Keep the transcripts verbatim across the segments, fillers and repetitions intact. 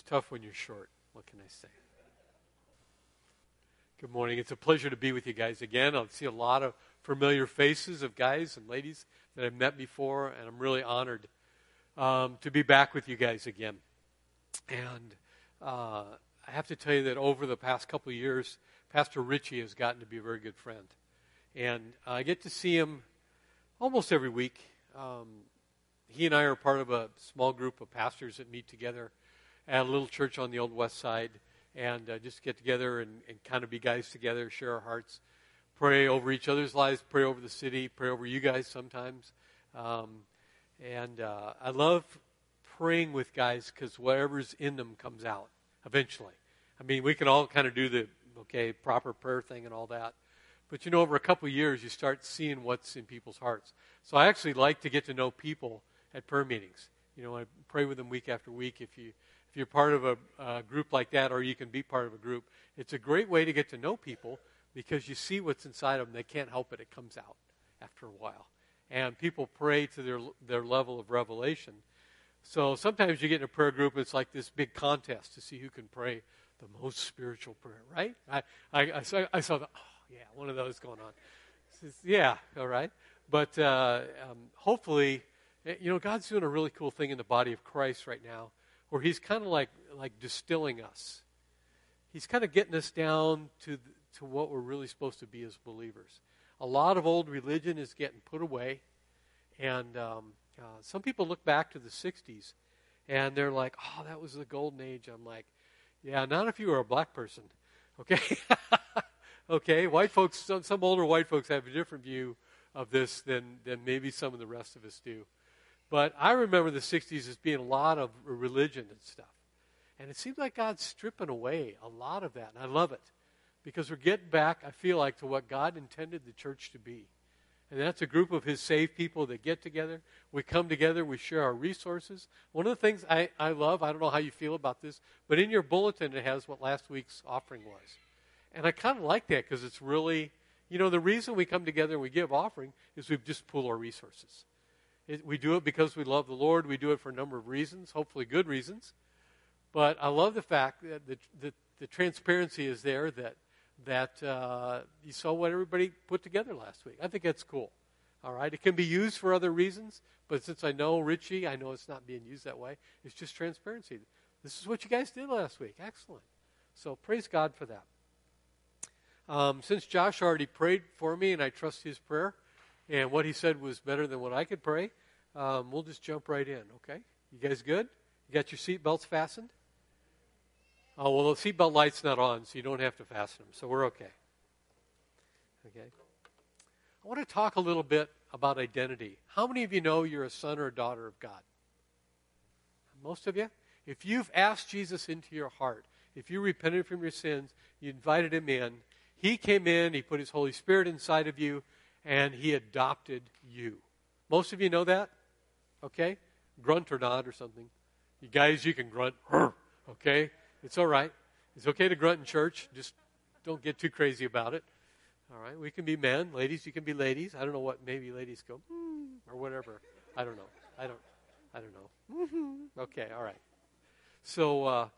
It's tough when you're short. What can I say? Good morning. It's a pleasure to be with you guys again. I see a lot of familiar faces of guys and ladies that I've met before, and I'm really honored um, to be back with you guys again. And uh, I have to tell you that over the past couple of years, Pastor Richie has gotten to be a very good friend. And I get to see him almost every week. Um, he and I are part of a small group of pastors that meet together at a little church on the Old West Side and uh, just get together and, and kind of be guys together, share our hearts, pray over each other's lives, pray over the city, pray over you guys sometimes. Um, and uh, I love praying with guys because whatever's in them comes out eventually. I mean, we can all kind of do the, okay, proper prayer thing and all that. But, you know, over a couple of years, you start seeing what's in people's hearts. So I actually like to get to know people at prayer meetings. You know, I pray with them week after week. If, you, if you're part of a uh, group like that, or you can be part of a group, it's a great way to get to know people because you see what's inside of them. They can't help it. It comes out after a while. And people pray to their their level of revelation. So sometimes you get in a prayer group, and it's like this big contest to see who can pray the most spiritual prayer, right? I, I, I, saw, I saw the... Yeah, one of those going on. Yeah, all right. But uh, um, hopefully, you know, God's doing a really cool thing in the body of Christ right now where he's kind of like like distilling us. He's kind of getting us down to to what we're really supposed to be as believers. A lot of old religion is getting put away. And um, uh, some people look back to the sixties and they're like, oh, that was the golden age. I'm like, yeah, not if you were a black person, okay? Okay, white folks, some, some older white folks have a different view of this than, than maybe some of the rest of us do. But I remember the sixties as being a lot of religion and stuff. And it seems like God's stripping away a lot of that, and I love it. Because we're getting back, I feel like, to what God intended the church to be. And that's a group of his saved people that get together. We come together. We share our resources. One of the things I, I love, I don't know how you feel about this, but in your bulletin it has what last week's offering was. And I kind of like that because it's really, you know, the reason we come together and we give offering is we just pool our resources. It, we do it because we love the Lord. We do it for a number of reasons, hopefully good reasons. But I love the fact that the, the, the transparency is there that that uh, you saw what everybody put together last week. I think that's cool. All right? It can be used for other reasons, but since I know Richie, I know it's not being used that way. It's just transparency. This is what you guys did last week. Excellent. So praise God for that. Um, since Josh already prayed for me, and I trust his prayer, and what he said was better than what I could pray, um, we'll just jump right in, okay? You guys good? You got your seatbelts fastened? Oh, well, the seatbelt light's not on, so you don't have to fasten them, so we're okay. Okay. I want to talk a little bit about identity. How many of you know you're a son or a daughter of God? Most of you? If you've asked Jesus into your heart, if you repented from your sins, you invited him in, he came in, he put his Holy Spirit inside of you, and he adopted you. Most of you know that, okay? Grunt or nod or something. You guys, you can grunt, okay? It's all right. It's okay to grunt in church. Just don't get too crazy about it. All right, we can be men. Ladies, you can be ladies. I don't know what, maybe ladies go, mm, or whatever. I don't know. I don't I don't know. Mm-hmm. Okay, all right. So uh,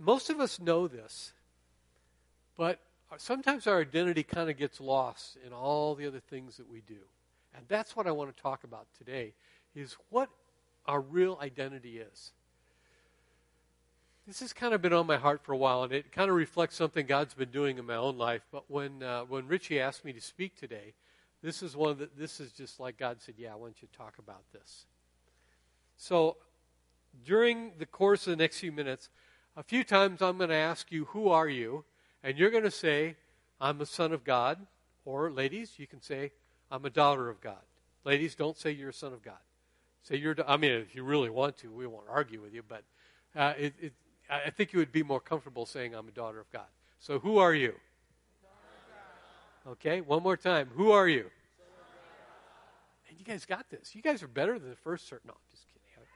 most of us know this. But sometimes our identity kind of gets lost in all the other things that we do. And that's what I want to talk about today, is what our real identity is. This has kind of been on my heart for a while, and it kind of reflects something God's been doing in my own life. But when uh, when Richie asked me to speak today, this is one of the, this is just like God said, yeah, I want you to talk about this. So during the course of the next few minutes, a few times I'm going to ask you, who are you? And you're going to say, I'm a son of God. Or, ladies, you can say, I'm a daughter of God. Ladies, don't say you're a son of God. Say you're, I mean, if you really want to, we won't argue with you, but uh, it, it, I think you would be more comfortable saying, I'm a daughter of God. So who are you? Daughter of God. Okay, one more time. Who are you? Daughter of God. And you guys got this. You guys are better than the first cert. No, I'm just kidding.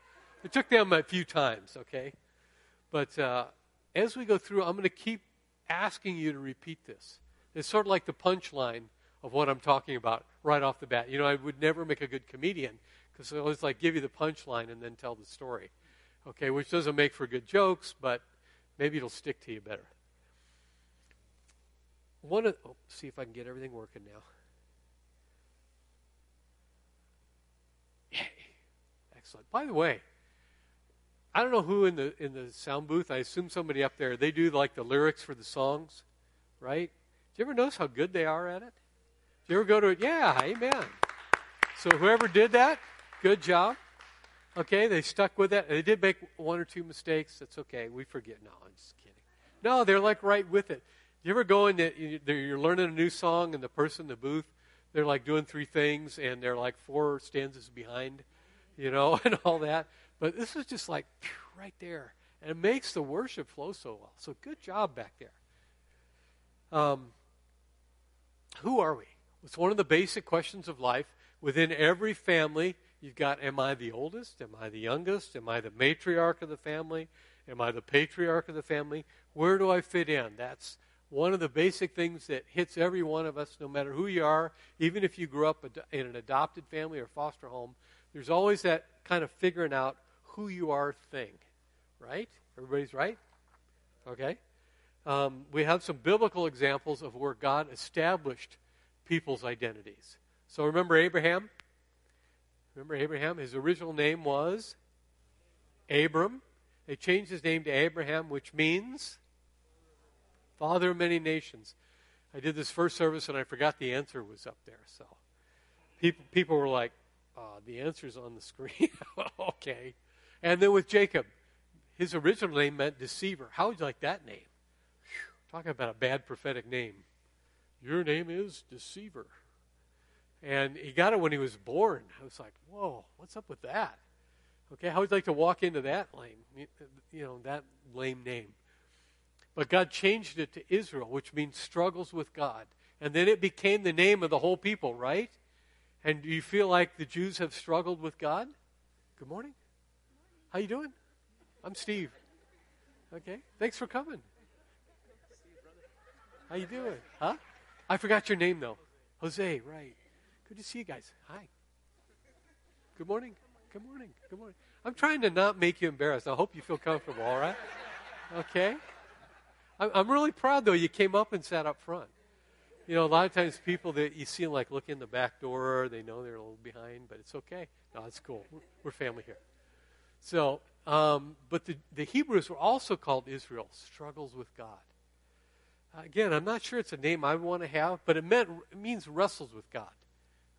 It took them a few times, okay? But uh, as we go through, I'm going to keep asking you to repeat this. It's sort of like the punchline of what I'm talking about right off the bat. You know, I would never make a good comedian because I always like give you the punchline and then tell the story. Okay, which doesn't make for good jokes, but maybe it'll stick to you better. One of, oh, see if I can get everything working now. Yay. Excellent. By the way, I don't know who in the in the sound booth, I assume somebody up there, they do like the lyrics for the songs, right? Do you ever notice how good they are at it? Do you ever go to it? Yeah, amen. So whoever did that, good job. Okay, they stuck with that. They did make one or two mistakes. That's okay. We forget. No, I'm just kidding. No, they're like right with it. You ever go in that you're learning a new song and the person in the booth, they're like doing three things and they're like four stanzas behind, you know, and all that. But this is just like right there. And it makes the worship flow so well. So good job back there. Um, who are we? It's one of the basic questions of life. Within every family, you've got, am I the oldest? Am I the youngest? Am I the matriarch of the family? Am I the patriarch of the family? Where do I fit in? That's one of the basic things that hits every one of us, no matter who you are. Even if you grew up in an adopted family or foster home, there's always that kind of figuring out who you are thing, right? Everybody's right? Okay. Um, we have some biblical examples of where God established people's identities. So remember Abraham? Remember Abraham? His original name was Abram. They changed his name to Abraham, which means father of many nations. I did this first service, and I forgot the answer was up there. So people, people were like, oh, the answer's on the screen. Okay. And then with Jacob, his original name meant deceiver. How would you like that name? Whew, talking about a bad prophetic name. Your name is deceiver. And he got it when he was born. I was like, whoa, what's up with that? Okay, how would you like to walk into that lame, you know, that lame name? But God changed it to Israel, which means struggles with God. And then it became the name of the whole people, right? And do you feel like the Jews have struggled with God? Good morning. How you doing? I'm Steve. Okay, thanks for coming. How you doing? Huh? I forgot your name, though. Jose, right. Good to see you guys. Hi. Good morning. Good morning. Good morning. I'm trying to not make you embarrassed. I hope you feel comfortable, all right? Okay. I'm really proud, though, you came up and sat up front. You know, a lot of times people that you see them, like, look in the back door. They know they're a little behind, but it's okay. No, it's cool. We're family here. So, um, but the, the Hebrews were also called Israel, struggles with God. Again, I'm not sure it's a name I want to have, but it, meant, it means wrestles with God.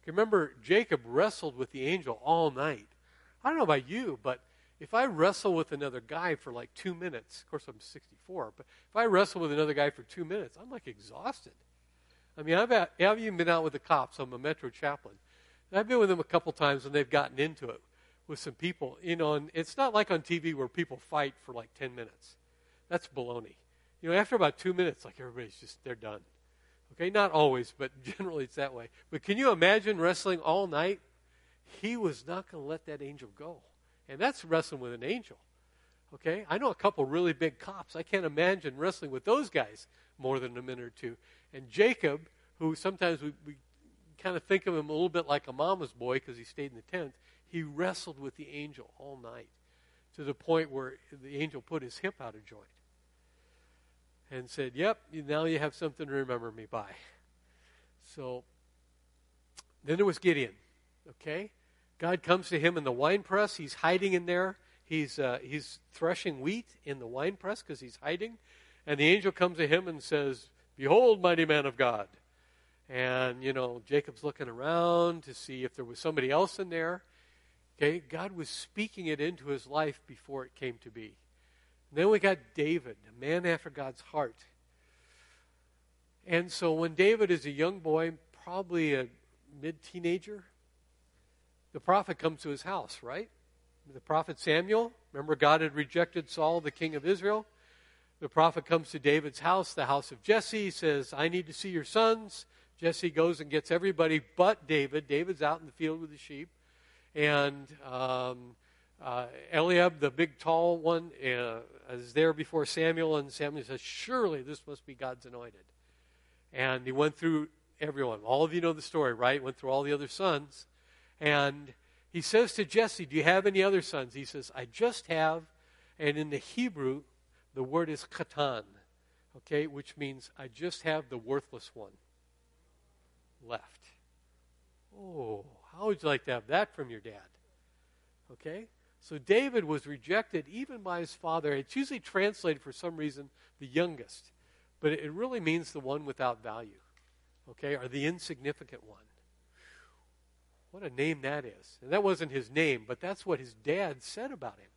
Remember, Jacob wrestled with the angel all night. I don't know about you, but if I wrestle with another guy for like two minutes, of course I'm sixty-four, but if I wrestle with another guy for two minutes, I'm like exhausted. I mean, I've, at, I've even been out with the cops. I'm a metro chaplain. And I've been with them a couple times and they've gotten into it with some people. You know, and it's not like on T V where people fight for like ten minutes. That's baloney. You know, after about two minutes, like everybody's just, they're done. Okay, not always, but generally it's that way. But can you imagine wrestling all night? He was not going to let that angel go. And that's wrestling with an angel. Okay, I know a couple really big cops. I can't imagine wrestling with those guys more than a minute or two. And Jacob, who sometimes we, we kind of think of him a little bit like a mama's boy because he stayed in the tent, he wrestled with the angel all night to the point where the angel put his hip out of joint. And said, yep, now you have something to remember me by. So, then there was Gideon, okay? God comes to him in the winepress. He's hiding in there. He's uh, he's threshing wheat in the winepress because he's hiding. And the angel comes to him and says, behold, mighty man of God. And, you know, Jacob's looking around to see if there was somebody else in there. Okay, God was speaking it into his life before it came to be. Then we got David, a man after God's heart. And so when David is a young boy, probably a mid-teenager, the prophet comes to his house, right? The prophet Samuel, remember God had rejected Saul, the king of Israel. The prophet comes to David's house, the house of Jesse. He says, I need to see your sons. Jesse goes and gets everybody but David. David's out in the field with the sheep. And um, uh, Eliab, the big tall one, uh, is there before Samuel, and Samuel says, surely this must be God's anointed. And he went through everyone. All of you know the story, right? Went through all the other sons. And he says to Jesse, do you have any other sons? He says, I just have And in the Hebrew, the word is katan, okay, which means I just have the worthless one left. Oh, how would you like to have that from your dad? Okay? So David was rejected even by his father. It's usually translated for some reason the youngest, but it really means the one without value, okay, or the insignificant one. What a name that is. And that wasn't his name, but that's what his dad said about him.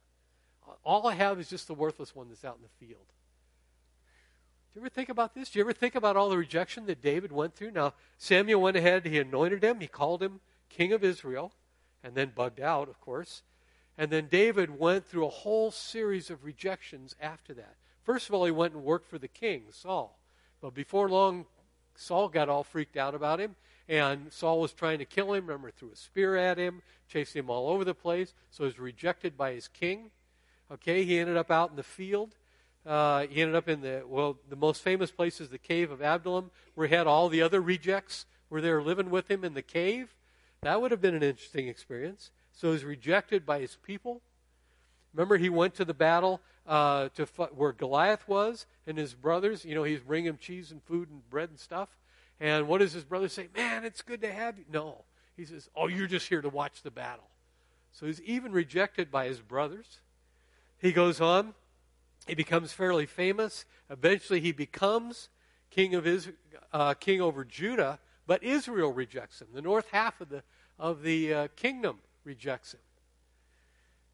All I have is just the worthless one that's out in the field. Do you ever think about this? Do you ever think about all the rejection that David went through? Now, Samuel went ahead, he anointed him, he called him king of Israel, and then bugged out, of course. And then David went through a whole series of rejections after that. First of all, he went and worked for the king, Saul. But before long, Saul got all freaked out about him, and Saul was trying to kill him. Remember, threw a spear at him, chased him all over the place, so he was rejected by his king. Okay, he ended up out in the field. Uh, he ended up in the, well, the most famous place is the cave of Adullam, where he had all the other rejects were there living with him in the cave. That would have been an interesting experience. So he was rejected by his people. Remember, he went to the battle uh, to fight where Goliath was and his brothers. You know, he's bringing cheese and food and bread and stuff. And what does his brother say? Man, it's good to have you. No. He says, oh, you're just here to watch the battle. So he's even rejected by his brothers. He goes on. He becomes fairly famous. Eventually, he becomes king of Israel, uh, king over Judah. But Israel rejects him. The north half of the of the uh, kingdom rejects him.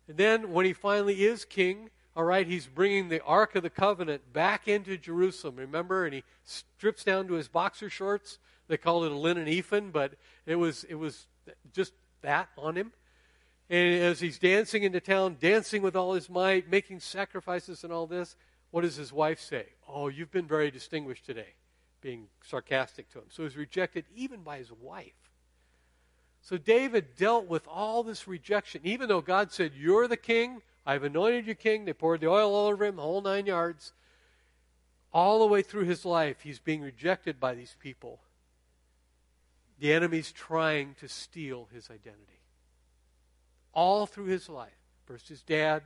And then when he finally is king, all right, he's bringing the Ark of the Covenant back into Jerusalem, remember? And he strips down to his boxer shorts. They called it a linen ephod, but it was it was just that on him. And as he's dancing into town, dancing with all his might, making sacrifices and all this, what does his wife say? Oh, you've been very distinguished today, being sarcastic to him. So he's rejected even by his wife. So David dealt with all this rejection, even though God said, you're the king, I've anointed you king. They poured the oil all over him, the whole nine yards. All the way through his life, he's being rejected by these people. The enemy's trying to steal his identity. All through his life. First his dad,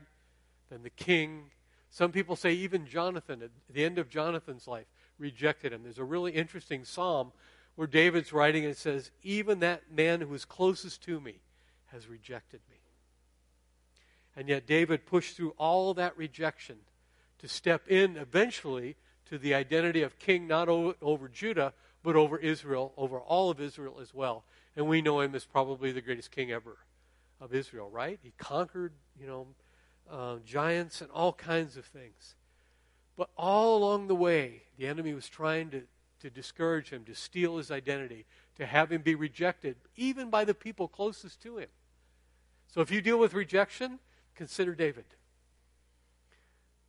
then the king. Some people say even Jonathan, at the end of Jonathan's life, rejected him. There's a really interesting psalm where David's writing and it says, even that man who is closest to me has rejected me. And yet David pushed through all that rejection to step in eventually to the identity of king, not over, over Judah, but over Israel, over all of Israel as well. And we know him as probably the greatest king ever of Israel, right? He conquered, you know, uh, giants and all kinds of things. But all along the way, the enemy was trying to to discourage him, to steal his identity, to have him be rejected, even by the people closest to him. So if you deal with rejection, consider David.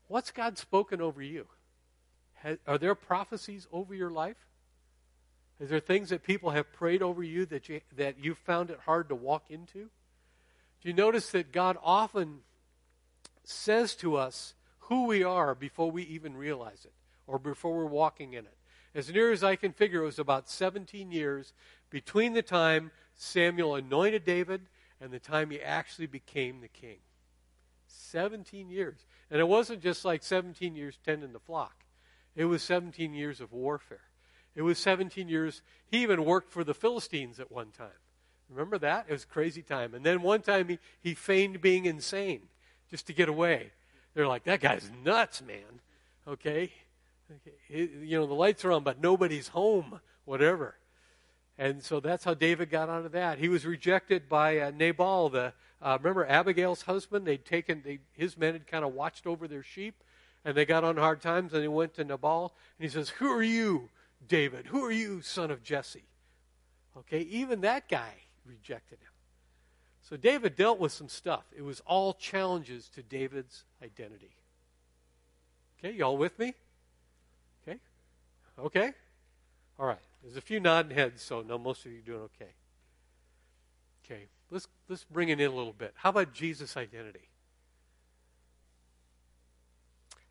What's God spoken over you? Has, are there prophecies over your life? Is there things that people have prayed over you that you that you found it hard to walk into? Do you notice that God often says to us who we are before we even realize it, or before we're walking in it? As near as I can figure, it was about seventeen years between the time Samuel anointed David and the time he actually became the king. seventeen years. And it wasn't just like seventeen years tending the flock. It was seventeen years of warfare. It was seventeen years. He even worked for the Philistines at one time. Remember that? It was a crazy time. And then one time he, he feigned being insane just to get away. They're like, that guy's nuts, man. Okay? Okay. You know, the lights are on, but nobody's home, whatever. And so that's how David got out of that. He was rejected by uh, Nabal, the uh, remember Abigail's husband. They'd taken they, his men had kind of watched over their sheep, and they got on hard times. And they went to Nabal, and he says, "Who are you, David? Who are you, son of Jesse?" Okay, even that guy rejected him. So David dealt with some stuff. It was all challenges to David's identity. Okay, y'all with me? Okay? All right. There's a few nodding heads, so no, most of you are doing okay. Okay. Let's let's bring it in a little bit. How about Jesus' identity?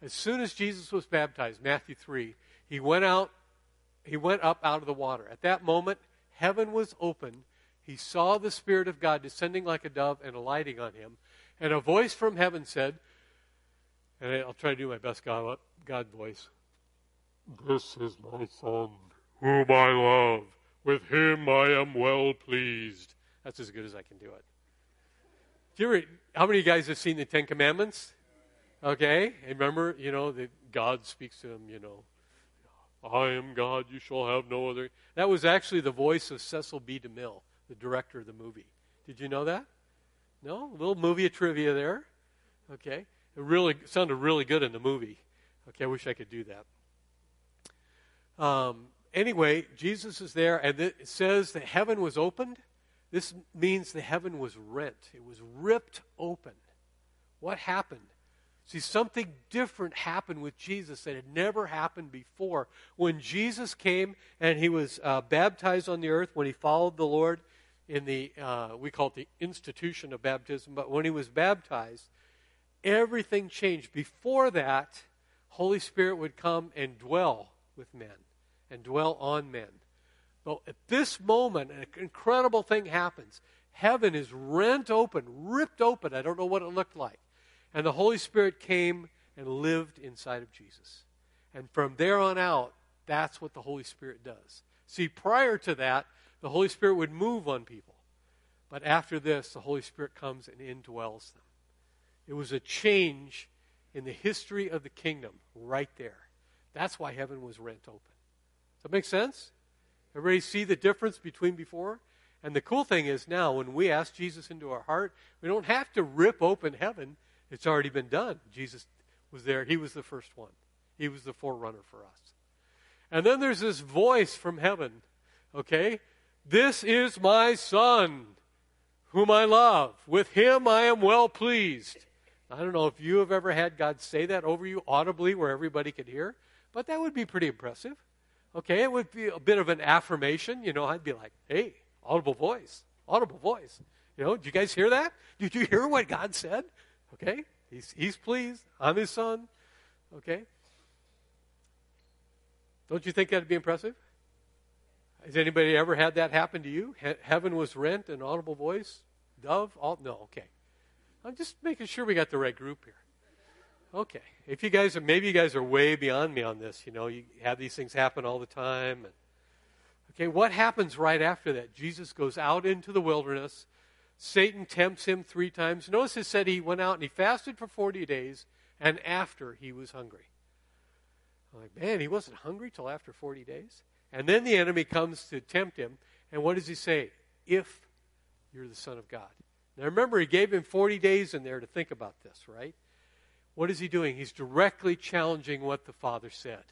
As soon as Jesus was baptized, Matthew three, he went out, he went up out of the water. At that moment, heaven was open. He saw the Spirit of God descending like a dove and alighting on him. And a voice from heaven said, And I'll try to do my best God, God voice. This is my son, whom I love. With him I am well pleased. That's as good as I can do it. Do you ever, how many of you guys have seen the Ten Commandments? Okay. And remember, you know, that God speaks to them, you know. I am God, you shall have no other. That was actually the voice of Cecil B. DeMille, the director of the movie. Did you know that? No? A little movie of trivia there. Okay. It really sounded really good in the movie. Okay, I wish I could do that. Um, anyway, Jesus is there, and it says that heaven was opened. This means the heaven was rent. It was ripped open. What happened? See, something different happened with Jesus that had never happened before. When Jesus came and he was uh, baptized on the earth, when he followed the Lord in the, uh, we call it the institution of baptism, but when he was baptized, everything changed. Before that, Holy Spirit would come and dwell with men and dwell on men. But at this moment, an incredible thing happens. Heaven is rent open, ripped open. I don't know what it looked like. And the Holy Spirit came and lived inside of Jesus. And from there on out, that's what the Holy Spirit does. See, prior to that, the Holy Spirit would move on people. But after this, the Holy Spirit comes and indwells them. It was a change in the history of the kingdom right there. That's why heaven was rent open. Does that make sense? Everybody see the difference between before? And the cool thing is now when we ask Jesus into our heart, we don't have to rip open heaven. It's already been done. Jesus was there. He was the first one. He was the forerunner for us. And then there's this voice from heaven, okay? This is my son, whom I love. With him I am well pleased. I don't know if you have ever had God say that over you audibly where everybody could hear, but that would be pretty impressive. Okay, it would be a bit of an affirmation. You know, I'd be like, hey, audible voice, audible voice. You know, did you guys hear that? Did you hear what God said? Okay, he's, he's pleased. I'm his son. Okay. Don't you think that would be impressive? Has anybody ever had that happen to you? He- heaven was rent, an audible voice, dove? All- no, okay. I'm just making sure we got the right group here. Okay. If you guys are, maybe you guys are way beyond me on this. You know, you have these things happen all the time. And, okay, what happens right after that? Jesus goes out into the wilderness. Satan tempts him three times. Notice it said he went out and he fasted for forty days, and after he was hungry. I'm like, man, he wasn't hungry till after forty days? And then the enemy comes to tempt him. And what does he say? If you're the Son of God. Now remember, he gave him forty days in there to think about this, right? What is he doing? He's directly challenging what the Father said.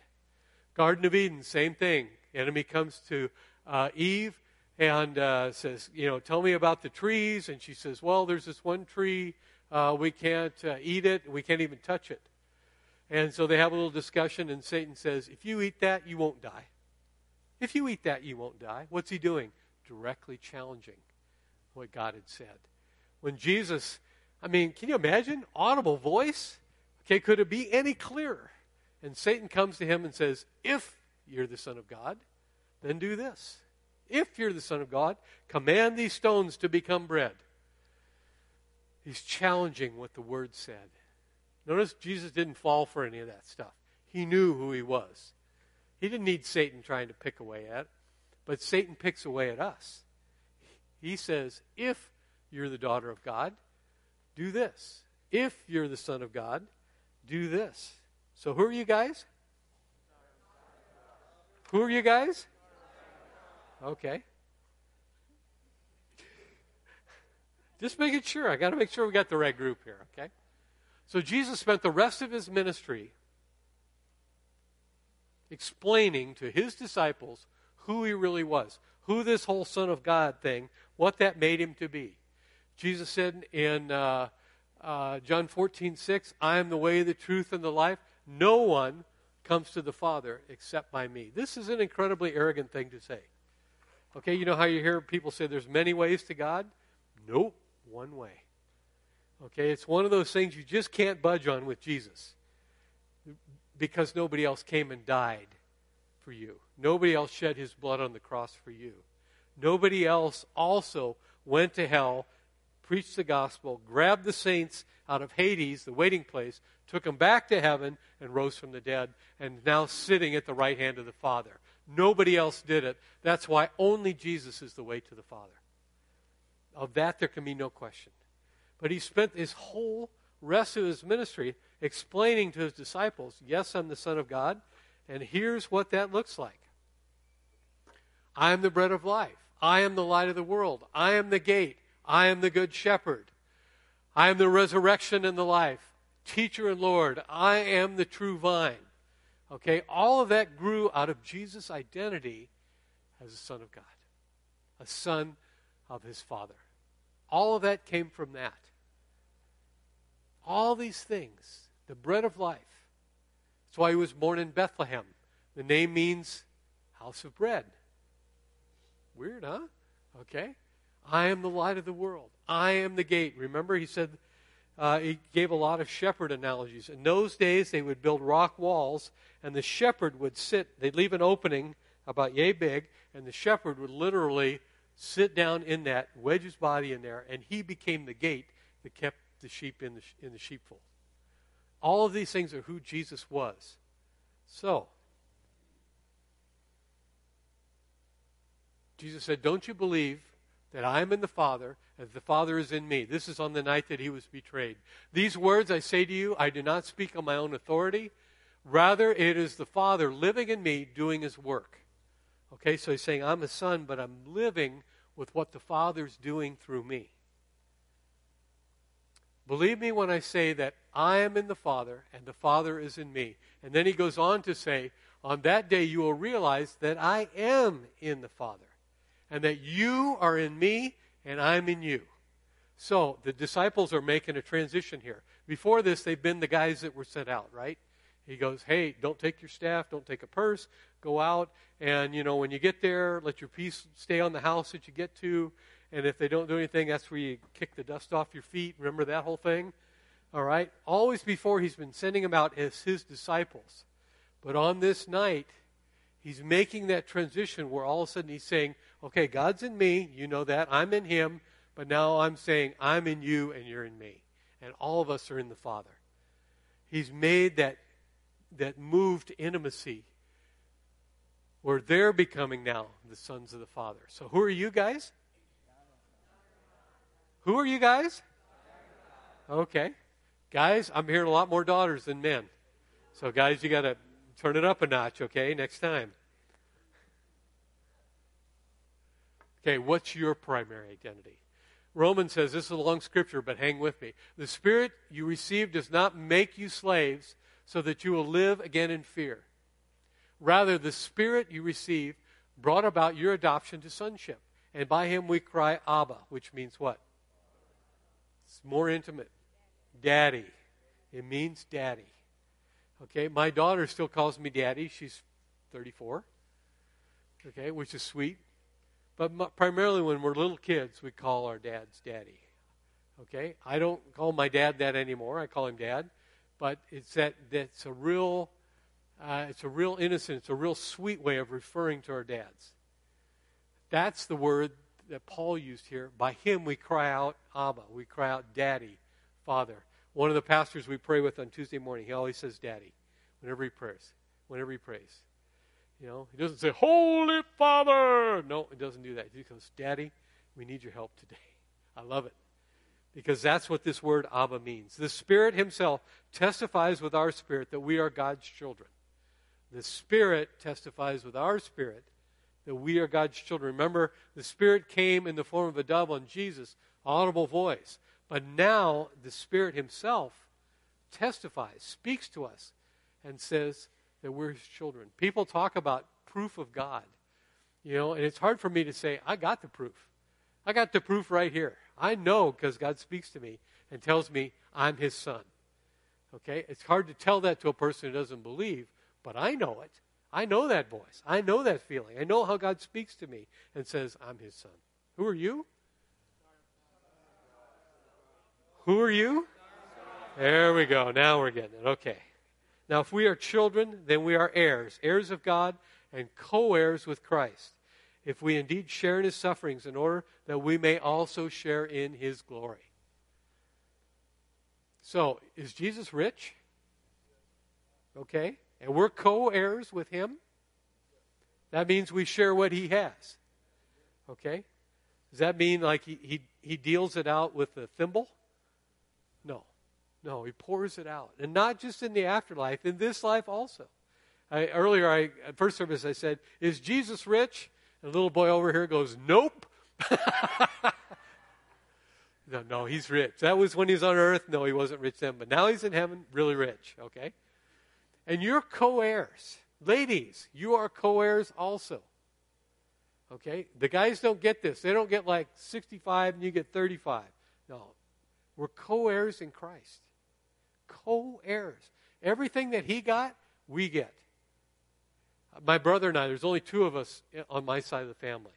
Garden of Eden, same thing. Enemy comes to uh, Eve and uh, says, you know, tell me about the trees. And she says, well, there's this one tree. Uh, we can't uh, eat it. We can't even touch it. And so they have a little discussion, and Satan says, if you eat that, you won't die. If you eat that, you won't die. What's he doing? Directly challenging what God had said. When Jesus, I mean, can you imagine? Audible voice? Okay, could it be any clearer? And Satan comes to him and says, if you're the Son of God, then do this. If you're the Son of God, command these stones to become bread. He's challenging what the Word said. Notice Jesus didn't fall for any of that stuff. He knew who he was. He didn't need Satan trying to pick away at it, but Satan picks away at us. He says, if you're the daughter of God, do this. If you're the Son of God, do this. So who are you guys? Who are you guys? Okay. Just making sure. I got to make sure we got the right group here, okay? So Jesus spent the rest of his ministry explaining to his disciples who he really was, who this whole Son of God thing, what that made him to be. Jesus said in uh, uh, John fourteen six, I am the way, the truth, and the life. No one comes to the Father except by me. This is an incredibly arrogant thing to say. Okay, you know how you hear people say there's many ways to God? Nope, one way. Okay, it's one of those things you just can't budge on with Jesus. Because nobody else came and died for you. Nobody else shed his blood on the cross for you. Nobody else also went to hell, preached the gospel, grabbed the saints out of Hades, the waiting place, took them back to heaven, and rose from the dead, and now sitting at the right hand of the Father. Nobody else did it. That's why only Jesus is the way to the Father. Of that, there can be no question. But he spent his whole rest of his ministry explaining to his disciples, yes, I'm the Son of God, and here's what that looks like. I am the bread of life. I am the light of the world. I am the gate. I am the good shepherd. I am the resurrection and the life. Teacher and Lord, I am the true vine. Okay, all of that grew out of Jesus' identity as a son of God, a son of his Father. All of that came from that. All these things, the bread of life. That's why he was born in Bethlehem. The name means house of bread. Weird, huh? Okay. I am the light of the world. I am the gate. Remember, he said, uh, he gave a lot of shepherd analogies. In those days, they would build rock walls, and the shepherd would sit. They'd leave an opening about yay big, and the shepherd would literally sit down in that, wedge his body in there, and he became the gate that kept the sheep in the, in the sheepfold. All of these things are who Jesus was. So, Jesus said, don't you believe that I am in the Father, and that the Father is in me? This is on the night that he was betrayed. These words I say to you, I do not speak on my own authority. Rather, it is the Father living in me, doing his work. Okay, so he's saying, I'm a son, but I'm living with what the Father's doing through me. Believe me when I say that I am in the Father, and the Father is in me. And then he goes on to say, on that day you will realize that I am in the Father, and that you are in me, and I'm in you. So the disciples are making a transition here. Before this, they've been the guys that were sent out, right? He goes, hey, don't take your staff, don't take a purse, go out, and, you know, when you get there, let your peace stay on the house that you get to, and if they don't do anything, that's where you kick the dust off your feet. Remember that whole thing? All right? Always before, he's been sending them out as his disciples. But on this night, he's making that transition where all of a sudden he's saying, okay, God's in me, you know that, I'm in him, but now I'm saying I'm in you and you're in me. And all of us are in the Father. He's made that, that move to intimacy where they're becoming now the sons of the Father. So who are you guys? Who are you guys? Okay. Guys, I'm hearing a lot more daughters than men. So guys, you got to turn it up a notch, okay, next time. Okay, what's your primary identity? Romans says, this is a long scripture, but hang with me. The Spirit you receive does not make you slaves so that you will live again in fear. Rather, the Spirit you receive brought about your adoption to sonship. And by him we cry, Abba, which means what? It's more intimate. Daddy. It means daddy. Okay, my daughter still calls me daddy. She's thirty-four, okay, which is sweet. But m- primarily when we're little kids, we call our dads daddy, okay? I don't call my dad that anymore. I call him dad. But it's that that's a real, uh, it's a real innocent, it's a real sweet way of referring to our dads. That's the word that Paul used here. By him we cry out, Abba. We cry out, daddy, father. One of the pastors we pray with on Tuesday morning, he always says daddy whenever he prays. Whenever he prays. You know, he doesn't say, Holy Father. No, he doesn't do that. He goes, Daddy, we need your help today. I love it. Because that's what this word Abba means. The Spirit himself testifies with our spirit that we are God's children. The Spirit testifies with our spirit that we are God's children. Remember, the Spirit came in the form of a dove on Jesus, audible voice. But now the Spirit himself testifies, speaks to us, and says that we're his children. People talk about proof of God, you know, and it's hard for me to say, I got the proof. I got the proof right here. I know because God speaks to me and tells me I'm his son. Okay? It's hard to tell that to a person who doesn't believe, but I know it. I know that voice. I know that feeling. I know how God speaks to me and says, I'm his son. Who are you? Who are you? There we go. Now we're getting it. Okay. Now, if we are children, then we are heirs, heirs of God and co-heirs with Christ. if we indeed share in his sufferings in order that we may also share in his glory. So, is Jesus rich? Okay. And we're co-heirs with him. That means we share what he has. Okay. Does that mean like he, he, he deals it out with a thimble? No. No, he pours it out. And not just in the afterlife, in this life also. I, earlier, I, at first service, I said, is Jesus rich? And the little boy over here goes, nope. no, no, he's rich. That was when he was on earth. No, he wasn't rich then. But now he's in heaven, really rich, okay? And you're co-heirs. Ladies, you are co-heirs also, okay? The guys don't get this. They don't get like sixty-five and you get thirty-five. No, we're co-heirs in Christ. Co-heirs. Everything that he got, we get. My brother and I, there's only two of us on my side of the family.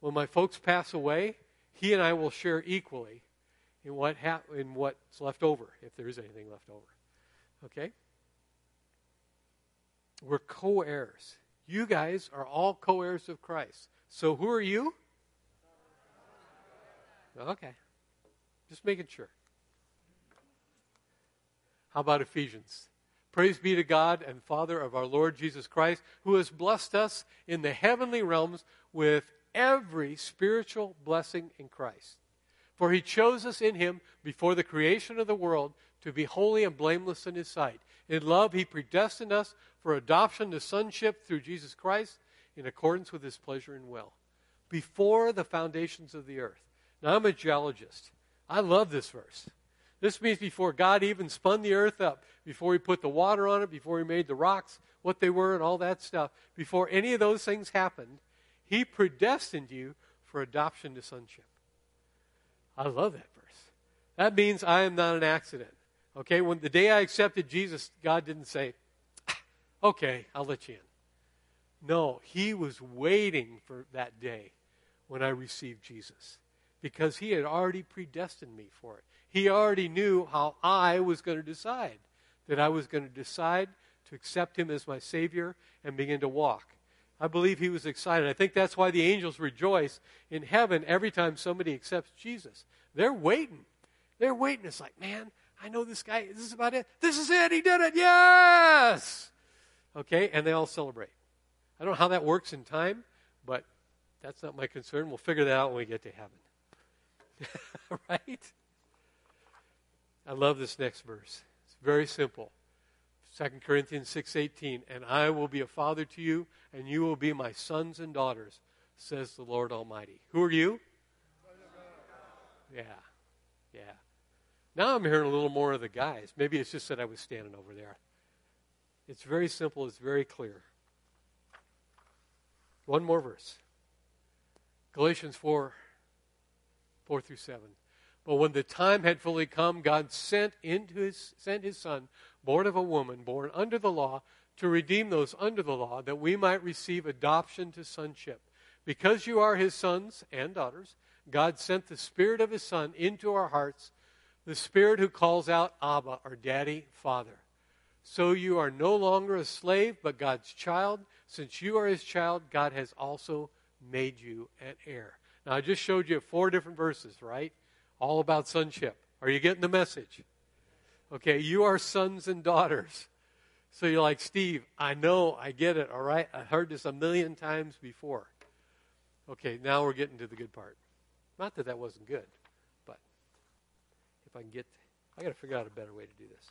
When my folks pass away, he and I will share equally in what ha- in what's left over, if there is anything left over. Okay? We're co-heirs. You guys are all co-heirs of Christ. So who are you? Okay. Just making sure. How about Ephesians? Praise be to God and Father of our Lord Jesus Christ, who has blessed us in the heavenly realms with every spiritual blessing in Christ. For he chose us in him before the creation of the world to be holy and blameless in his sight. In love he predestined us for adoption to sonship through Jesus Christ in accordance with his pleasure and will. Before the foundations of the earth. Now I'm a geologist. I love this verse. This means before God even spun the earth up, before he put the water on it, before he made the rocks, what they were and all that stuff, before any of those things happened, he predestined you for adoption to sonship. I love that verse. That means I am not an accident. Okay, when the day I accepted Jesus, God didn't say, okay, I'll let you in. No, he was waiting for that day when I received Jesus because he had already predestined me for it. He already knew how I was going to decide, that I was going to decide to accept him as my Savior and begin to walk. I believe he was excited. I think that's why the angels rejoice in heaven every time somebody accepts Jesus. They're waiting. They're waiting. It's like, man, I know this guy. This is about it. This is it. He did it. Yes! Okay, and they all celebrate. I don't know how that works in time, but that's not my concern. We'll figure that out when we get to heaven. Right? I love this next verse. It's very simple. Second Corinthians six eighteen, and I will be a father to you, and you will be my sons and daughters, says the Lord Almighty. Who are you? Yeah, yeah. Now I'm hearing a little more of the guys. Maybe it's just that I was standing over there. It's very simple. It's very clear. One more verse. Galatians four, four through seven. But when the time had fully come, God sent into his sent his Son, born of a woman, born under the law, to redeem those under the law, that we might receive adoption to sonship. Because you are his sons and daughters, God sent the Spirit of his Son into our hearts, the Spirit who calls out Abba, or Daddy, Father. So you are no longer a slave, but God's child. Since you are his child, God has also made you an heir. Now, I just showed you four different verses, right? All about sonship. Are you getting the message? Okay, you are sons and daughters. So you're like, Steve, I know, I get it, all right? I heard this a million times before. Okay, now we're getting to the good part. Not that that wasn't good, but if I can get, I got to figure out a better way to do this.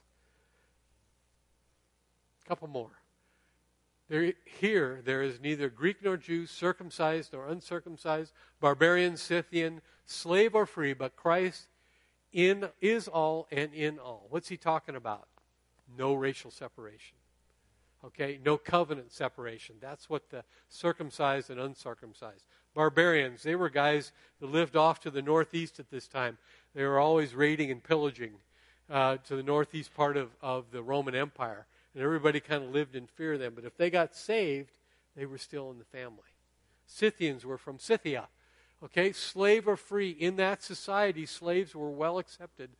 A couple more. There, here, there is neither Greek nor Jew, circumcised nor uncircumcised, barbarian, Scythian, slave or free, but Christ in is all and in all. What's he talking about? No racial separation. Okay? No covenant separation. That's what the circumcised and uncircumcised. Barbarians, they were guys that lived off to the northeast at this time. They were always raiding and pillaging uh, to the northeast part of, of the Roman Empire. And everybody kind of lived in fear of them. But if they got saved, they were still in the family. Scythians were from Scythia. Okay, slave or free, in that society, slaves were well accepted,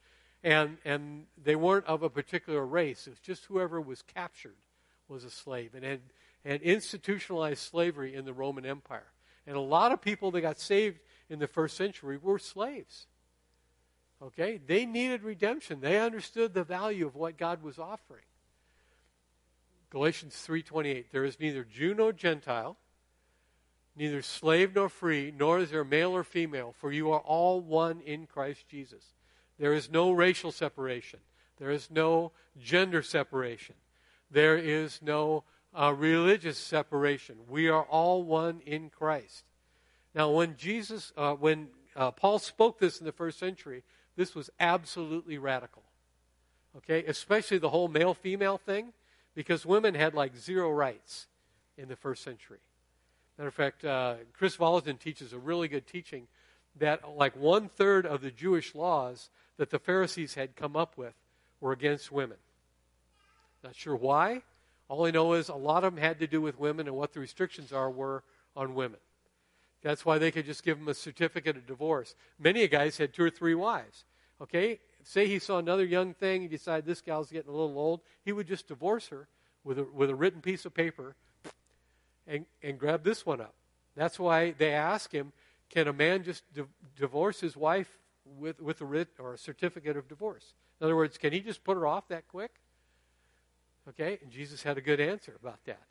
and, and they weren't of a particular race. It was just whoever was captured was a slave, and had, had institutionalized slavery in the Roman Empire. And a lot of people that got saved in the first century were slaves. Okay? They needed redemption. They understood the value of what God was offering. Galatians three twenty-eight, there is neither Jew nor Gentile, neither slave nor free, nor is there male or female, for you are all one in Christ Jesus. There is no racial separation. There is no gender separation. There is no uh, religious separation. We are all one in Christ. Now, when Jesus, uh, when uh, Paul spoke this in the first century, this was absolutely radical. Okay, especially the whole male-female thing, because women had like zero rights in the first century. Matter of fact, uh, Chris Vollen teaches a really good teaching that like one-third of the Jewish laws that the Pharisees had come up with were against women. Not sure why. All I know is a lot of them had to do with women and what the restrictions are were on women. That's why they could just give them a certificate of divorce. Many guys had two or three wives. Okay? Say he saw another young thing, he decided this gal's getting a little old, he would just divorce her with a, with a written piece of paper and, and grab this one up. That's why they ask him, can a man just di- divorce his wife with, with a writ or a certificate of divorce? In other words, can he just put her off that quick? Okay, and Jesus had a good answer about that.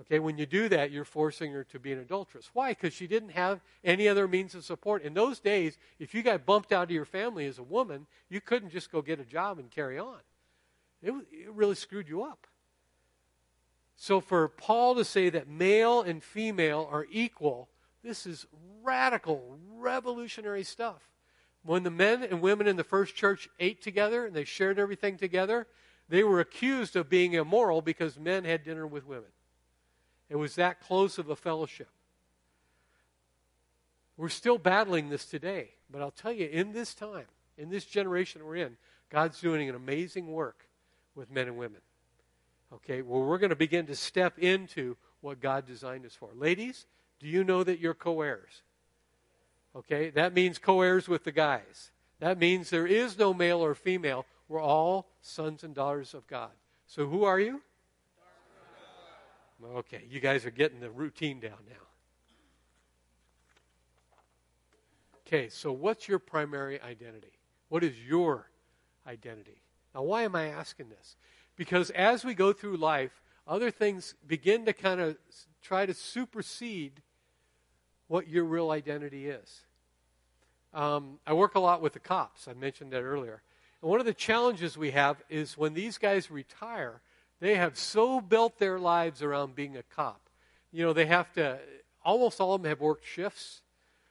Okay, when you do that, you're forcing her to be an adulteress. Why? Because she didn't have any other means of support. In those days, if you got bumped out of your family as a woman, you couldn't just go get a job and carry on. It, it really screwed you up. So for Paul to say that male and female are equal, this is radical, revolutionary stuff. When the men and women in the first church ate together and they shared everything together, they were accused of being immoral because men had dinner with women. It was that close of a fellowship. We're still battling this today, but I'll tell you, in this time, in this generation we're in, God's doing an amazing work with men and women. Okay, well, we're going to begin to step into what God designed us for. Ladies, do you know that you're co-heirs? Okay, that means co-heirs with the guys. That means there is no male or female. We're all sons and daughters of God. So who are you? Okay, you guys are getting the routine down now. Okay, so what's your primary identity? What is your identity? Now, why am I asking this? Because as we go through life, other things begin to kind of try to supersede what your real identity is. Um, I work a lot with the cops. I mentioned that earlier. And one of the challenges we have is when these guys retire, they have so built their lives around being a cop. You know, they have to, almost all of them have worked shifts.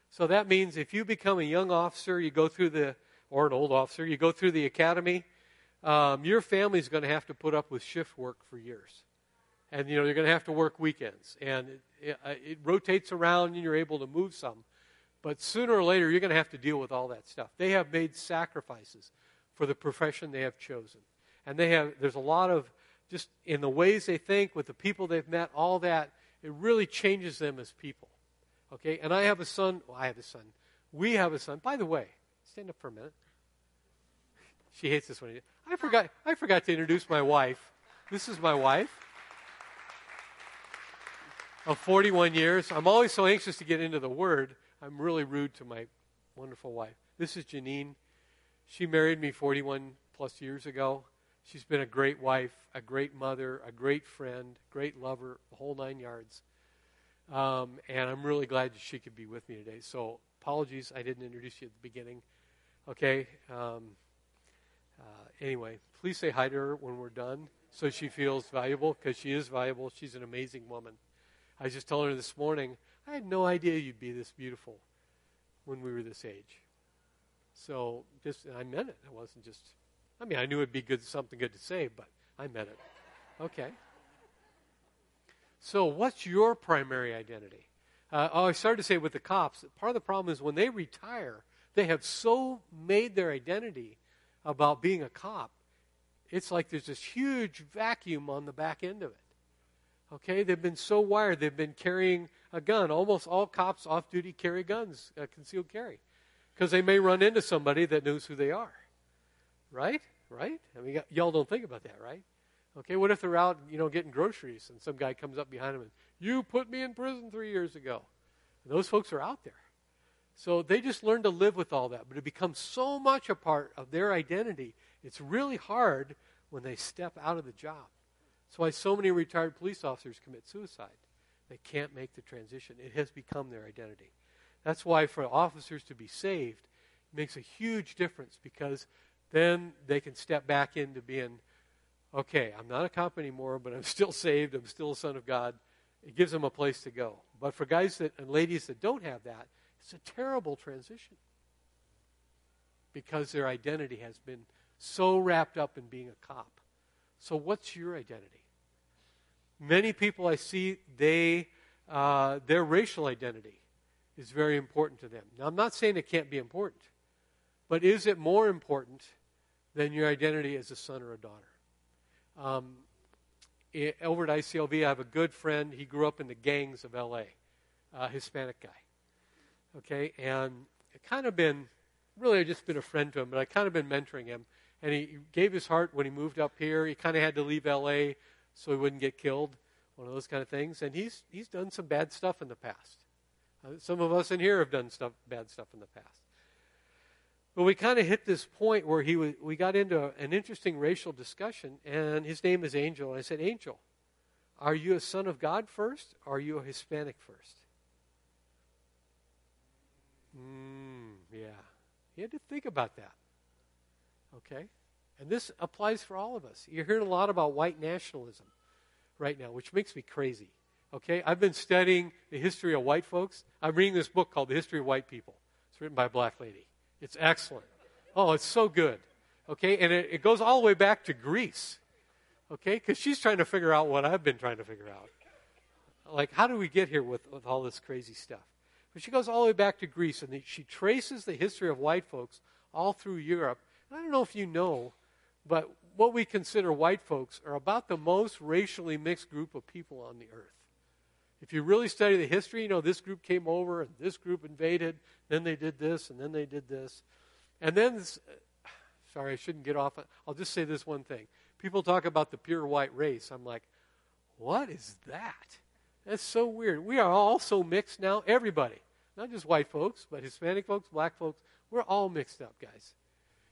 So that means if you become a young officer, you go through the, or an old officer, you go through the academy, um, your family's going to have to put up with shift work for years. And, you know, you're going to have to work weekends. And it, it, it rotates around and you're able to move some. But sooner or later, you're going to have to deal with all that stuff. They have made sacrifices for the profession they have chosen. And they have, there's a lot of, just in the ways they think, with the people they've met, all that, it really changes them as people. Okay? And I have a son. Well, I have a son. We have a son. By the way, stand up for a minute. She hates this one. I forgot, I forgot to introduce my wife. This is my wife of forty-one years. I'm always so anxious to get into the Word. I'm really rude to my wonderful wife. This is Janine. She married me forty-one plus years ago. She's been a great wife, a great mother, a great friend, great lover, the whole nine yards. Um, and I'm really glad that she could be with me today. So apologies, I didn't introduce you at the beginning. Okay? Um, uh, anyway, please say hi to her when we're done so she feels valuable, because she is valuable. She's an amazing woman. I was just telling her this morning, I had no idea you'd be this beautiful when we were this age. So just, I meant it. I wasn't just... I mean, I knew it would be good, something good to say, but I meant it. Okay. So what's your primary identity? Uh, oh, I started to say with the cops, part of the problem is when they retire, they have so made their identity about being a cop, it's like there's this huge vacuum on the back end of it. Okay? They've been so wired. They've been carrying a gun. Almost all cops off-duty carry guns, uh, concealed carry, because they may run into somebody that knows who they are. Right? Right? I mean, y'all don't think about that, right? Okay, what if they're out, you know, getting groceries and some guy comes up behind them and, you put me in prison three years ago. Those folks are out there. So they just learn to live with all that. But it becomes so much a part of their identity, it's really hard when they step out of the job. That's why so many retired police officers commit suicide. They can't make the transition. It has become their identity. That's why for officers to be saved, it makes a huge difference, because then they can step back into being, okay, I'm not a cop anymore, but I'm still saved. I'm still a son of God. It gives them a place to go. But for guys that, and ladies that don't have that, it's a terrible transition, because their identity has been so wrapped up in being a cop. So what's your identity? Many people I see, they uh, their racial identity is very important to them. Now, I'm not saying it can't be important, but is it more important than your identity as a son or a daughter? Um, it, over at I C L V, I have a good friend. He grew up in the gangs of L A, uh, Hispanic guy. Okay, and I've kind of been, really I've just been a friend to him, but I've kind of been mentoring him. And he gave his heart when he moved up here. He kind of had to leave L A so he wouldn't get killed, one of those kind of things. And he's he's done some bad stuff in the past. Uh, some of us in here have done stuff, bad stuff in the past. But we kind of hit this point where he was, we got into a, an interesting racial discussion, and his name is Angel. And I said, Angel, are you a son of God first, or are you a Hispanic first? Mm, yeah. He had to think about that. Okay? And this applies for all of us. You're hearing a lot about white nationalism right now, which makes me crazy. Okay? I've been studying the history of white folks. I'm reading this book called The History of White People. It's written by a black lady. It's excellent. Oh, it's so good. Okay? And it, it goes all the way back to Greece. Okay? Because she's trying to figure out what I've been trying to figure out. Like, how do we get here with, with all this crazy stuff? But she goes all the way back to Greece, and she traces the history of white folks all through Europe. I don't know if you know, but what we consider white folks are about the most racially mixed group of people on the earth. If you really study the history, you know, this group came over, and this group invaded, then they did this, and then they did this. And then, this, sorry, I shouldn't get off. I'll just say this one thing. People talk about the pure white race. I'm like, what is that? That's so weird. We are all so mixed now, everybody. Not just white folks, but Hispanic folks, black folks. We're all mixed up, guys.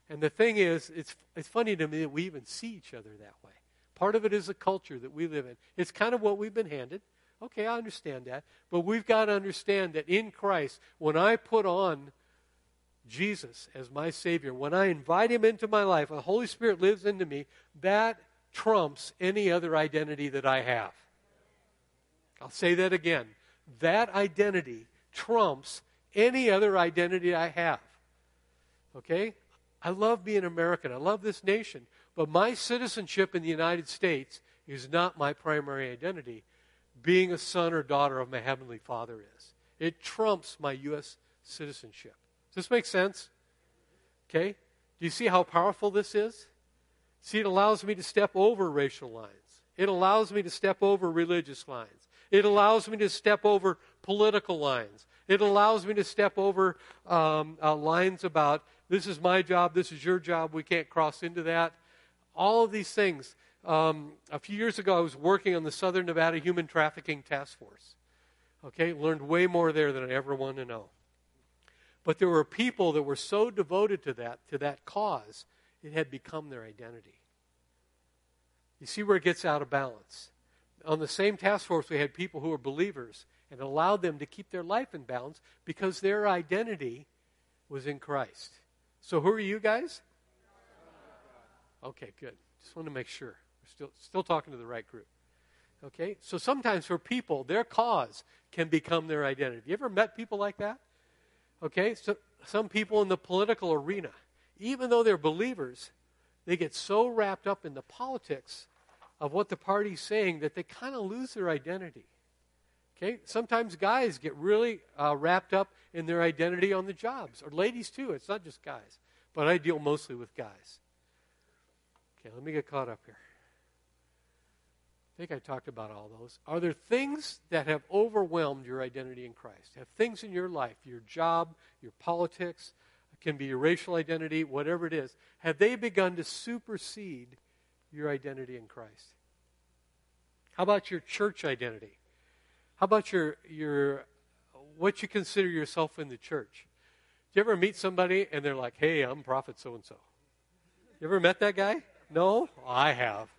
And the thing is, it's it's funny to me that we even see each other that way. Part of it is the culture that we live in. It's kind of what we've been handed. Okay, I understand that. But we've got to understand that in Christ, when I put on Jesus as my Savior, when I invite Him into my life, the Holy Spirit lives into me, that trumps any other identity that I have. I'll say that again. That identity trumps any other identity I have. Okay? I love being American. I love this nation. But my citizenship in the United States is not my primary identity. Being a son or daughter of my Heavenly Father is. It trumps my U S citizenship. Does this make sense? Okay? Do you see how powerful this is? See, it allows me to step over racial lines. It allows me to step over religious lines. It allows me to step over political lines. It allows me to step over um, uh, lines about this is my job, this is your job, we can't cross into that. All of these things. Um, a few years ago, I was working on the Southern Nevada Human Trafficking Task Force. Okay, learned way more there than I ever wanted to know. But there were people that were so devoted to that, to that cause, it had become their identity. You see where it gets out of balance. On the same task force, we had people who were believers and allowed them to keep their life in balance because their identity was in Christ. So who are you guys? Okay, good. Just wanted to make sure. We're still, still talking to the right group. Okay? So sometimes for people, their cause can become their identity. Have you ever met people like that? Okay? So some people in the political arena, even though they're believers, they get so wrapped up in the politics of what the party's saying that they kind of lose their identity. Okay? Sometimes guys get really uh, wrapped up in their identity on the jobs, or ladies too. It's not just guys, but I deal mostly with guys. Okay, let me get caught up here. I think I talked about all those. Are there things that have overwhelmed your identity in Christ? Have things in your life, your job, your politics, it can be your racial identity, whatever it is, have they begun to supersede your identity in Christ? How about your church identity? How about your your what you consider yourself in the church. Do you ever meet somebody and they're like, hey, I'm prophet so-and-so? You ever met that guy? No? I have.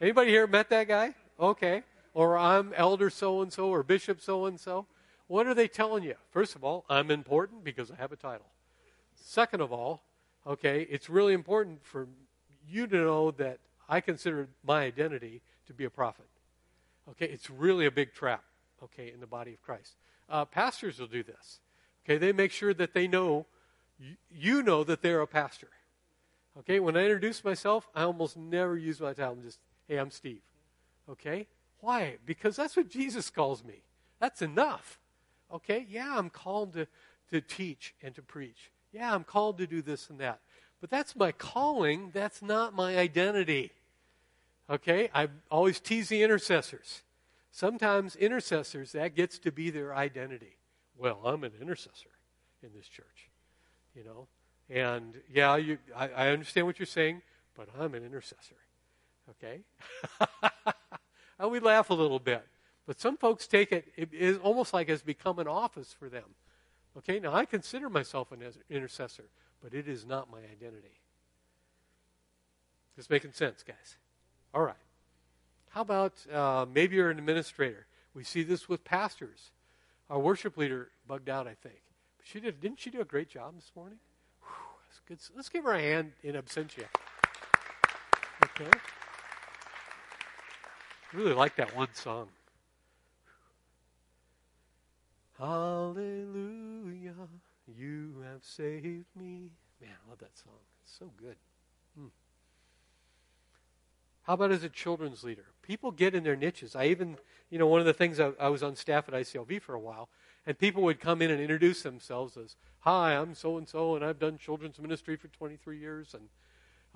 Anybody here met that guy? Okay. Or I'm elder so-and-so or bishop so-and-so. What are they telling you? First of all, I'm important because I have a title. Second of all, okay, it's really important for you to know that I consider my identity to be a prophet. Okay, it's really a big trap, okay, in the body of Christ. Uh, pastors will do this. Okay, they make sure that they know, you know that they're a pastor. Okay, when I introduce myself, I almost never use my title. I'm just, hey, I'm Steve. Okay, why? Because that's what Jesus calls me. That's enough. Okay, yeah, I'm called to, to teach and to preach. Yeah, I'm called to do this and that. But that's my calling. That's not my identity. Okay, I always tease the intercessors. Sometimes intercessors, that gets to be their identity. Well, I'm an intercessor in this church, you know. And, yeah, you, I, I understand what you're saying, but I'm an intercessor, okay? And we laugh a little bit. But some folks take it, it is almost like it's become an office for them. Okay, now I consider myself an intercessor, but it is not my identity. It's making sense, guys. All right. How about uh, maybe you're an administrator. We see this with pastors. Our worship leader bugged out, I think. But she did, didn't she do a great job this morning? Whew, that's good. Let's give her a hand in absentia. Okay. I really like that one song. Hallelujah, you have saved me. Man, I love that song. It's so good. Hmm. How about as a children's leader? People get in their niches. I even, you know, one of the things, I, I was on staff at I C L V for a while, and people would come in and introduce themselves as, hi, I'm so-and-so, and I've done children's ministry for twenty-three years. And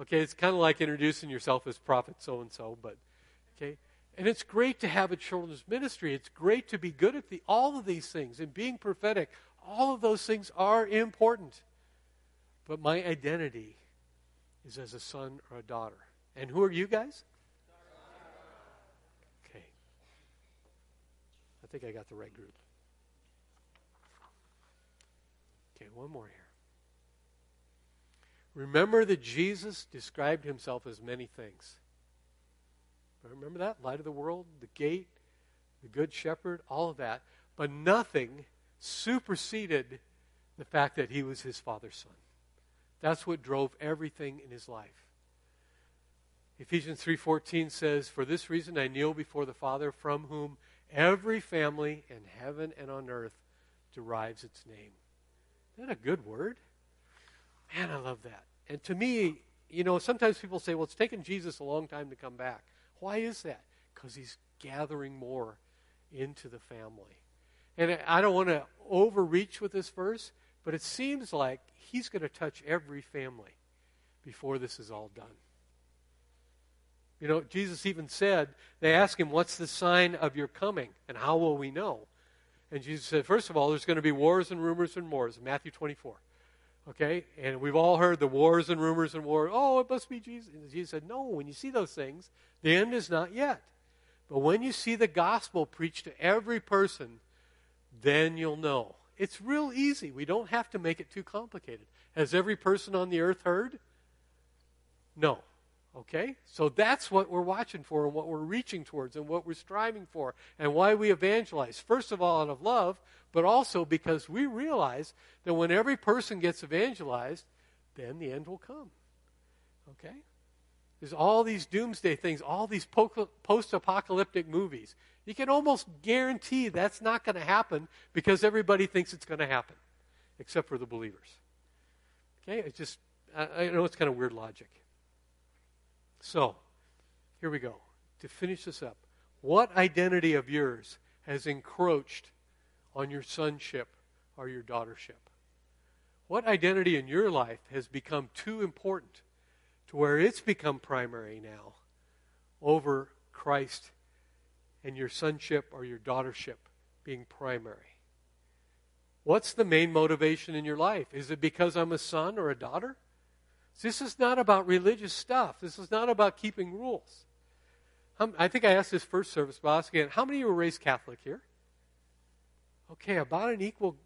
okay, it's kind of like introducing yourself as prophet so-and-so, but okay. And it's great to have a children's ministry. It's great to be good at the, all of these things and being prophetic. All of those things are important. But my identity is as a son or a daughter. And who are you guys? Okay. I think I got the right group. Okay, one more here. Remember that Jesus described himself as many things. Remember that? Light of the world, the gate, the good shepherd, all of that. But nothing superseded the fact that he was his Father's son. That's what drove everything in his life. Ephesians three fourteen says, for this reason I kneel before the Father, from whom every family in heaven and on earth derives its name. Isn't that a good word? Man, I love that. And to me, you know, sometimes people say, well, it's taken Jesus a long time to come back. Why is that? Because he's gathering more into the family. And I don't want to overreach with this verse, but it seems like he's going to touch every family before this is all done. You know, Jesus even said, they asked him, what's the sign of your coming, and how will we know? And Jesus said, first of all, there's going to be wars and rumors and wars, Matthew twenty-four. Okay? And we've all heard the wars and rumors and wars. Oh, it must be Jesus. And Jesus said, no, when you see those things, the end is not yet. But when you see the gospel preached to every person, then you'll know. It's real easy. We don't have to make it too complicated. Has every person on the earth heard? No. Okay? So that's what we're watching for and what we're reaching towards and what we're striving for and why we evangelize. First of all, out of love, but also because we realize that when every person gets evangelized, then the end will come. Okay? There's all these doomsday things, all these post-apocalyptic movies. You can almost guarantee that's not going to happen because everybody thinks it's going to happen, except for the believers. Okay? It's just, I, I know it's kind of weird logic. So, here we go. To finish this up, what identity of yours has encroached on your sonship or your daughtership? What identity in your life has become too important to where it's become primary now over Christ and your sonship or your daughtership being primary? What's the main motivation in your life? Is it because I'm a son or a daughter? This is not about religious stuff. This is not about keeping rules. Um, I think I asked this first service, but I'll ask again, how many of you were raised Catholic here? Okay, about an equal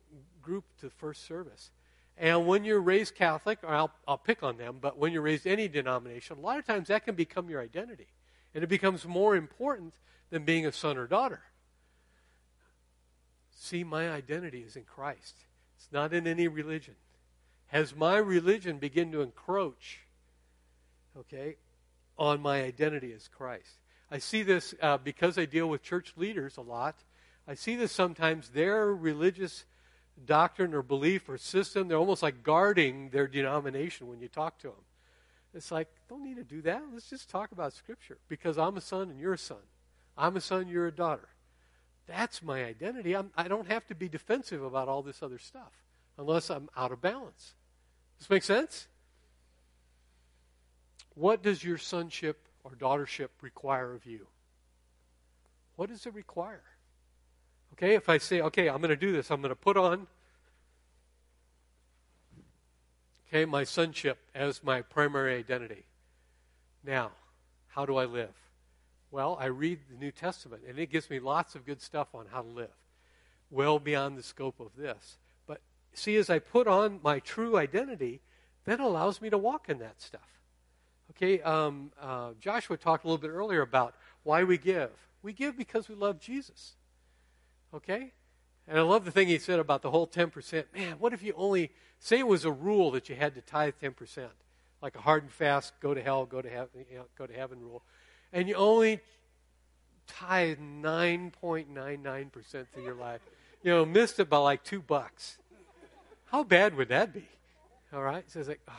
group to first service. And when you're raised Catholic, or I'll, I'll pick on them, but when you're raised any denomination, a lot of times that can become your identity. And it becomes more important than being a son or daughter. See, my identity is in Christ. It's not in any religion. Has my religion begin to encroach, okay, on my identity as Christ? I see this uh, because I deal with church leaders a lot. I see this sometimes. Their religious doctrine or belief or system, they're almost like guarding their denomination when you talk to them. It's like, don't need to do that. Let's just talk about Scripture, because I'm a son and you're a son. I'm a son, you're a daughter. That's my identity. I'm, I don't have to be defensive about all this other stuff unless I'm out of balance. Does this make sense? What does your sonship or daughtership require of you? What does it require? Okay, if I say, okay, I'm going to do this. I'm going to put on, okay, my sonship as my primary identity. Now, how do I live? Well, I read the New Testament, and it gives me lots of good stuff on how to live, well beyond the scope of this. But see, as I put on my true identity, that allows me to walk in that stuff. Okay, um, uh, Joshua talked a little bit earlier about why we give. We give because we love Jesus. Okay? And I love the thing he said about the whole ten percent. Man, what if you only, say it was a rule that you had to tithe ten percent, like a hard and fast, go to hell, go to heaven, you know, go to heaven rule, and you only tithe nine point nine nine percent to your life. You know, missed it by like two bucks. How bad would that be? All right? So it's like, oh.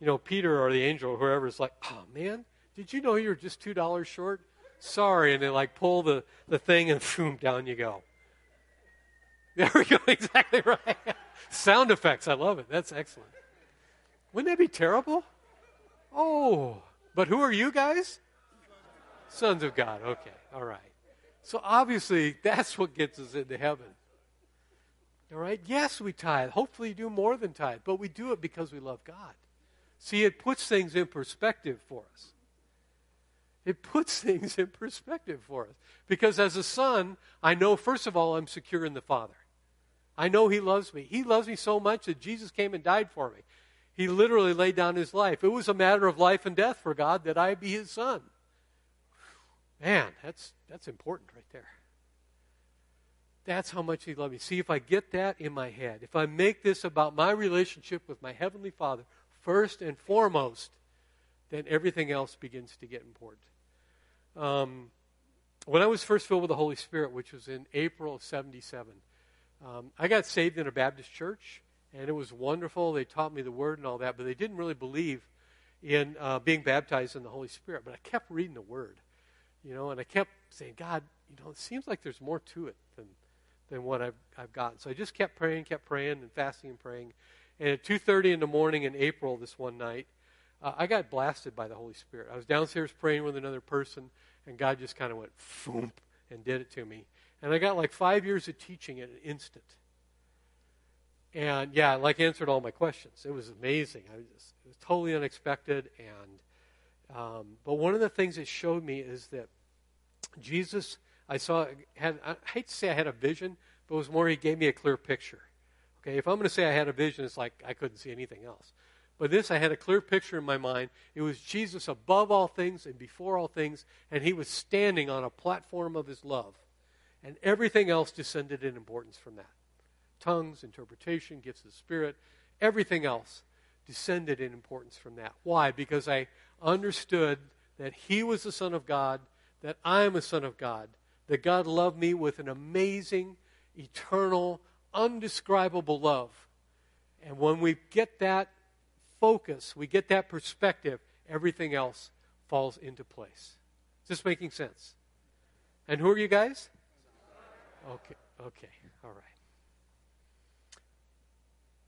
You know, Peter or the angel or whoever is like, oh, man, did you know you were just two dollars short? Sorry. And they, like, pull the, the thing and boom, down you go. There we go. Exactly right. Sound effects. I love it. That's excellent. Wouldn't that be terrible? Oh, but who are you guys? Sons of God. Okay. All right. So obviously that's what gets us into heaven. All right. Yes, we tithe. Hopefully you do more than tithe, but we do it because we love God. See, it puts things in perspective for us. It puts things in perspective for us. Because as a son, I know, first of all, I'm secure in the Father. I know He loves me. He loves me so much that Jesus came and died for me. He literally laid down His life. It was a matter of life and death for God that I be His son. Man, that's, that's important right there. That's how much He loved me. See, if I get that in my head, if I make this about my relationship with my Heavenly Father, first and foremost, then everything else begins to get important. Um, when I was first filled with the Holy Spirit, which was in April of seventy-seven, um, I got saved in a Baptist church, and it was wonderful. They taught me the Word and all that, but they didn't really believe in uh, being baptized in the Holy Spirit. But I kept reading the Word, you know, and I kept saying, God, you know, it seems like there's more to it than than what I've, I've gotten. So I just kept praying, kept praying, and fasting and praying. And at two thirty in the morning in April this one night, uh, I got blasted by the Holy Spirit. I was downstairs praying with another person, and God just kind of went, foom, and did it to me. And I got like five years of teaching in an instant. And, yeah, I like answered all my questions. It was amazing. I was just, it was totally unexpected. And um, but one of the things it showed me is that Jesus, I saw, had, I hate to say I had a vision, but it was more He gave me a clear picture. Okay, if I'm going to say I had a vision, it's like I couldn't see anything else. But this, I had a clear picture in my mind. It was Jesus above all things and before all things, and He was standing on a platform of His love. And everything else descended in importance from that. Tongues, interpretation, gifts of the Spirit, everything else descended in importance from that. Why? Because I understood that He was the Son of God, that I am a son of God, that God loved me with an amazing, eternal, undescribable love. And when we get that focus, we get that perspective, everything else falls into place. Is this making sense? And who are you guys? Okay, okay, all right.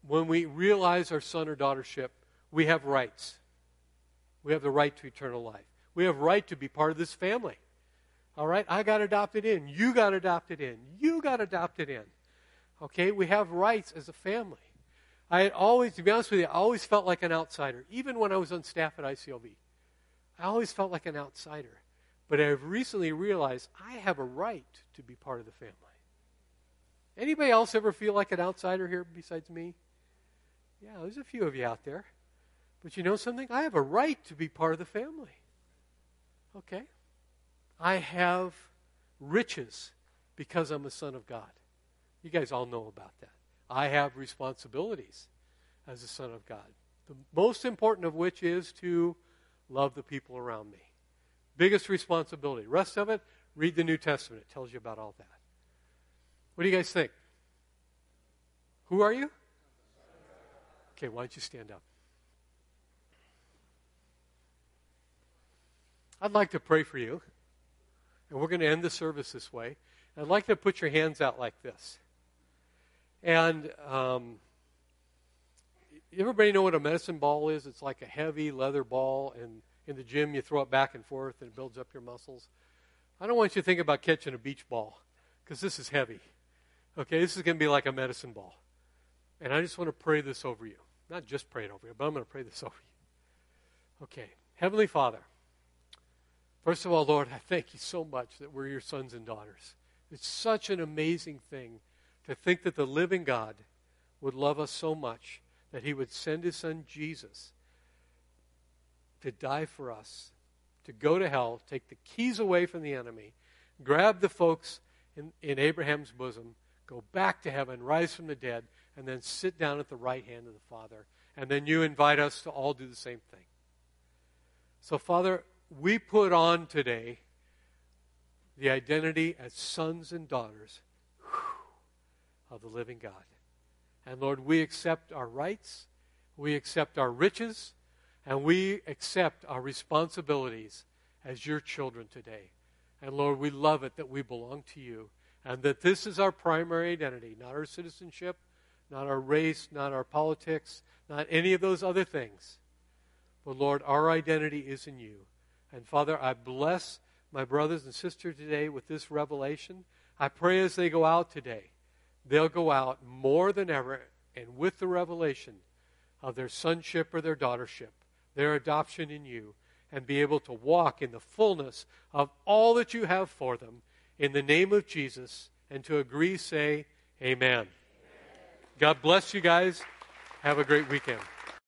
When we realize our son or daughtership, we have rights. We have the right to eternal life. We have right to be part of this family. All right, I got adopted in. You got adopted in. You got adopted in. Okay, we have rights as a family. I had always, to be honest with you, I always felt like an outsider. Even when I was on staff at I C L V, I always felt like an outsider. But I've recently realized I have a right to be part of the family. Anybody else ever feel like an outsider here besides me? Yeah, there's a few of you out there. But you know something? I have a right to be part of the family. Okay? I have riches because I'm a son of God. You guys all know about that. I have responsibilities as a son of God, the most important of which is to love the people around me. Biggest responsibility. Rest of it, read the New Testament. It tells you about all that. What do you guys think? Who are you? Okay, why don't you stand up? I'd like to pray for you. And we're going to end the service this way. I'd like to put your hands out like this. And um, everybody know what a medicine ball is? It's like a heavy leather ball, and in the gym you throw it back and forth and it builds up your muscles. I don't want you to think about catching a beach ball because this is heavy. Okay, this is going to be like a medicine ball. And I just want to pray this over you. Not just pray it over you, but I'm going to pray this over you. Okay, Heavenly Father, first of all, Lord, I thank you so much that we're your sons and daughters. It's such an amazing thing to think that the living God would love us so much that he would send his son Jesus to die for us, to go to hell, take the keys away from the enemy, grab the folks in, in Abraham's bosom, go back to heaven, rise from the dead, and then sit down at the right hand of the Father. And then you invite us to all do the same thing. So, Father, we put on today the identity as sons and daughters of the living God. And Lord, we accept our rights, we accept our riches, and we accept our responsibilities as your children today. And Lord, we love it that we belong to you and that this is our primary identity, not our citizenship, not our race, not our politics, not any of those other things. But Lord, our identity is in you. And Father, I bless my brothers and sisters today with this revelation. I pray as they go out today, they'll go out more than ever and with the revelation of their sonship or their daughtership, their adoption in you, and be able to walk in the fullness of all that you have for them in the name of Jesus, and to agree, say, amen. Amen. God bless you guys. Have a great weekend.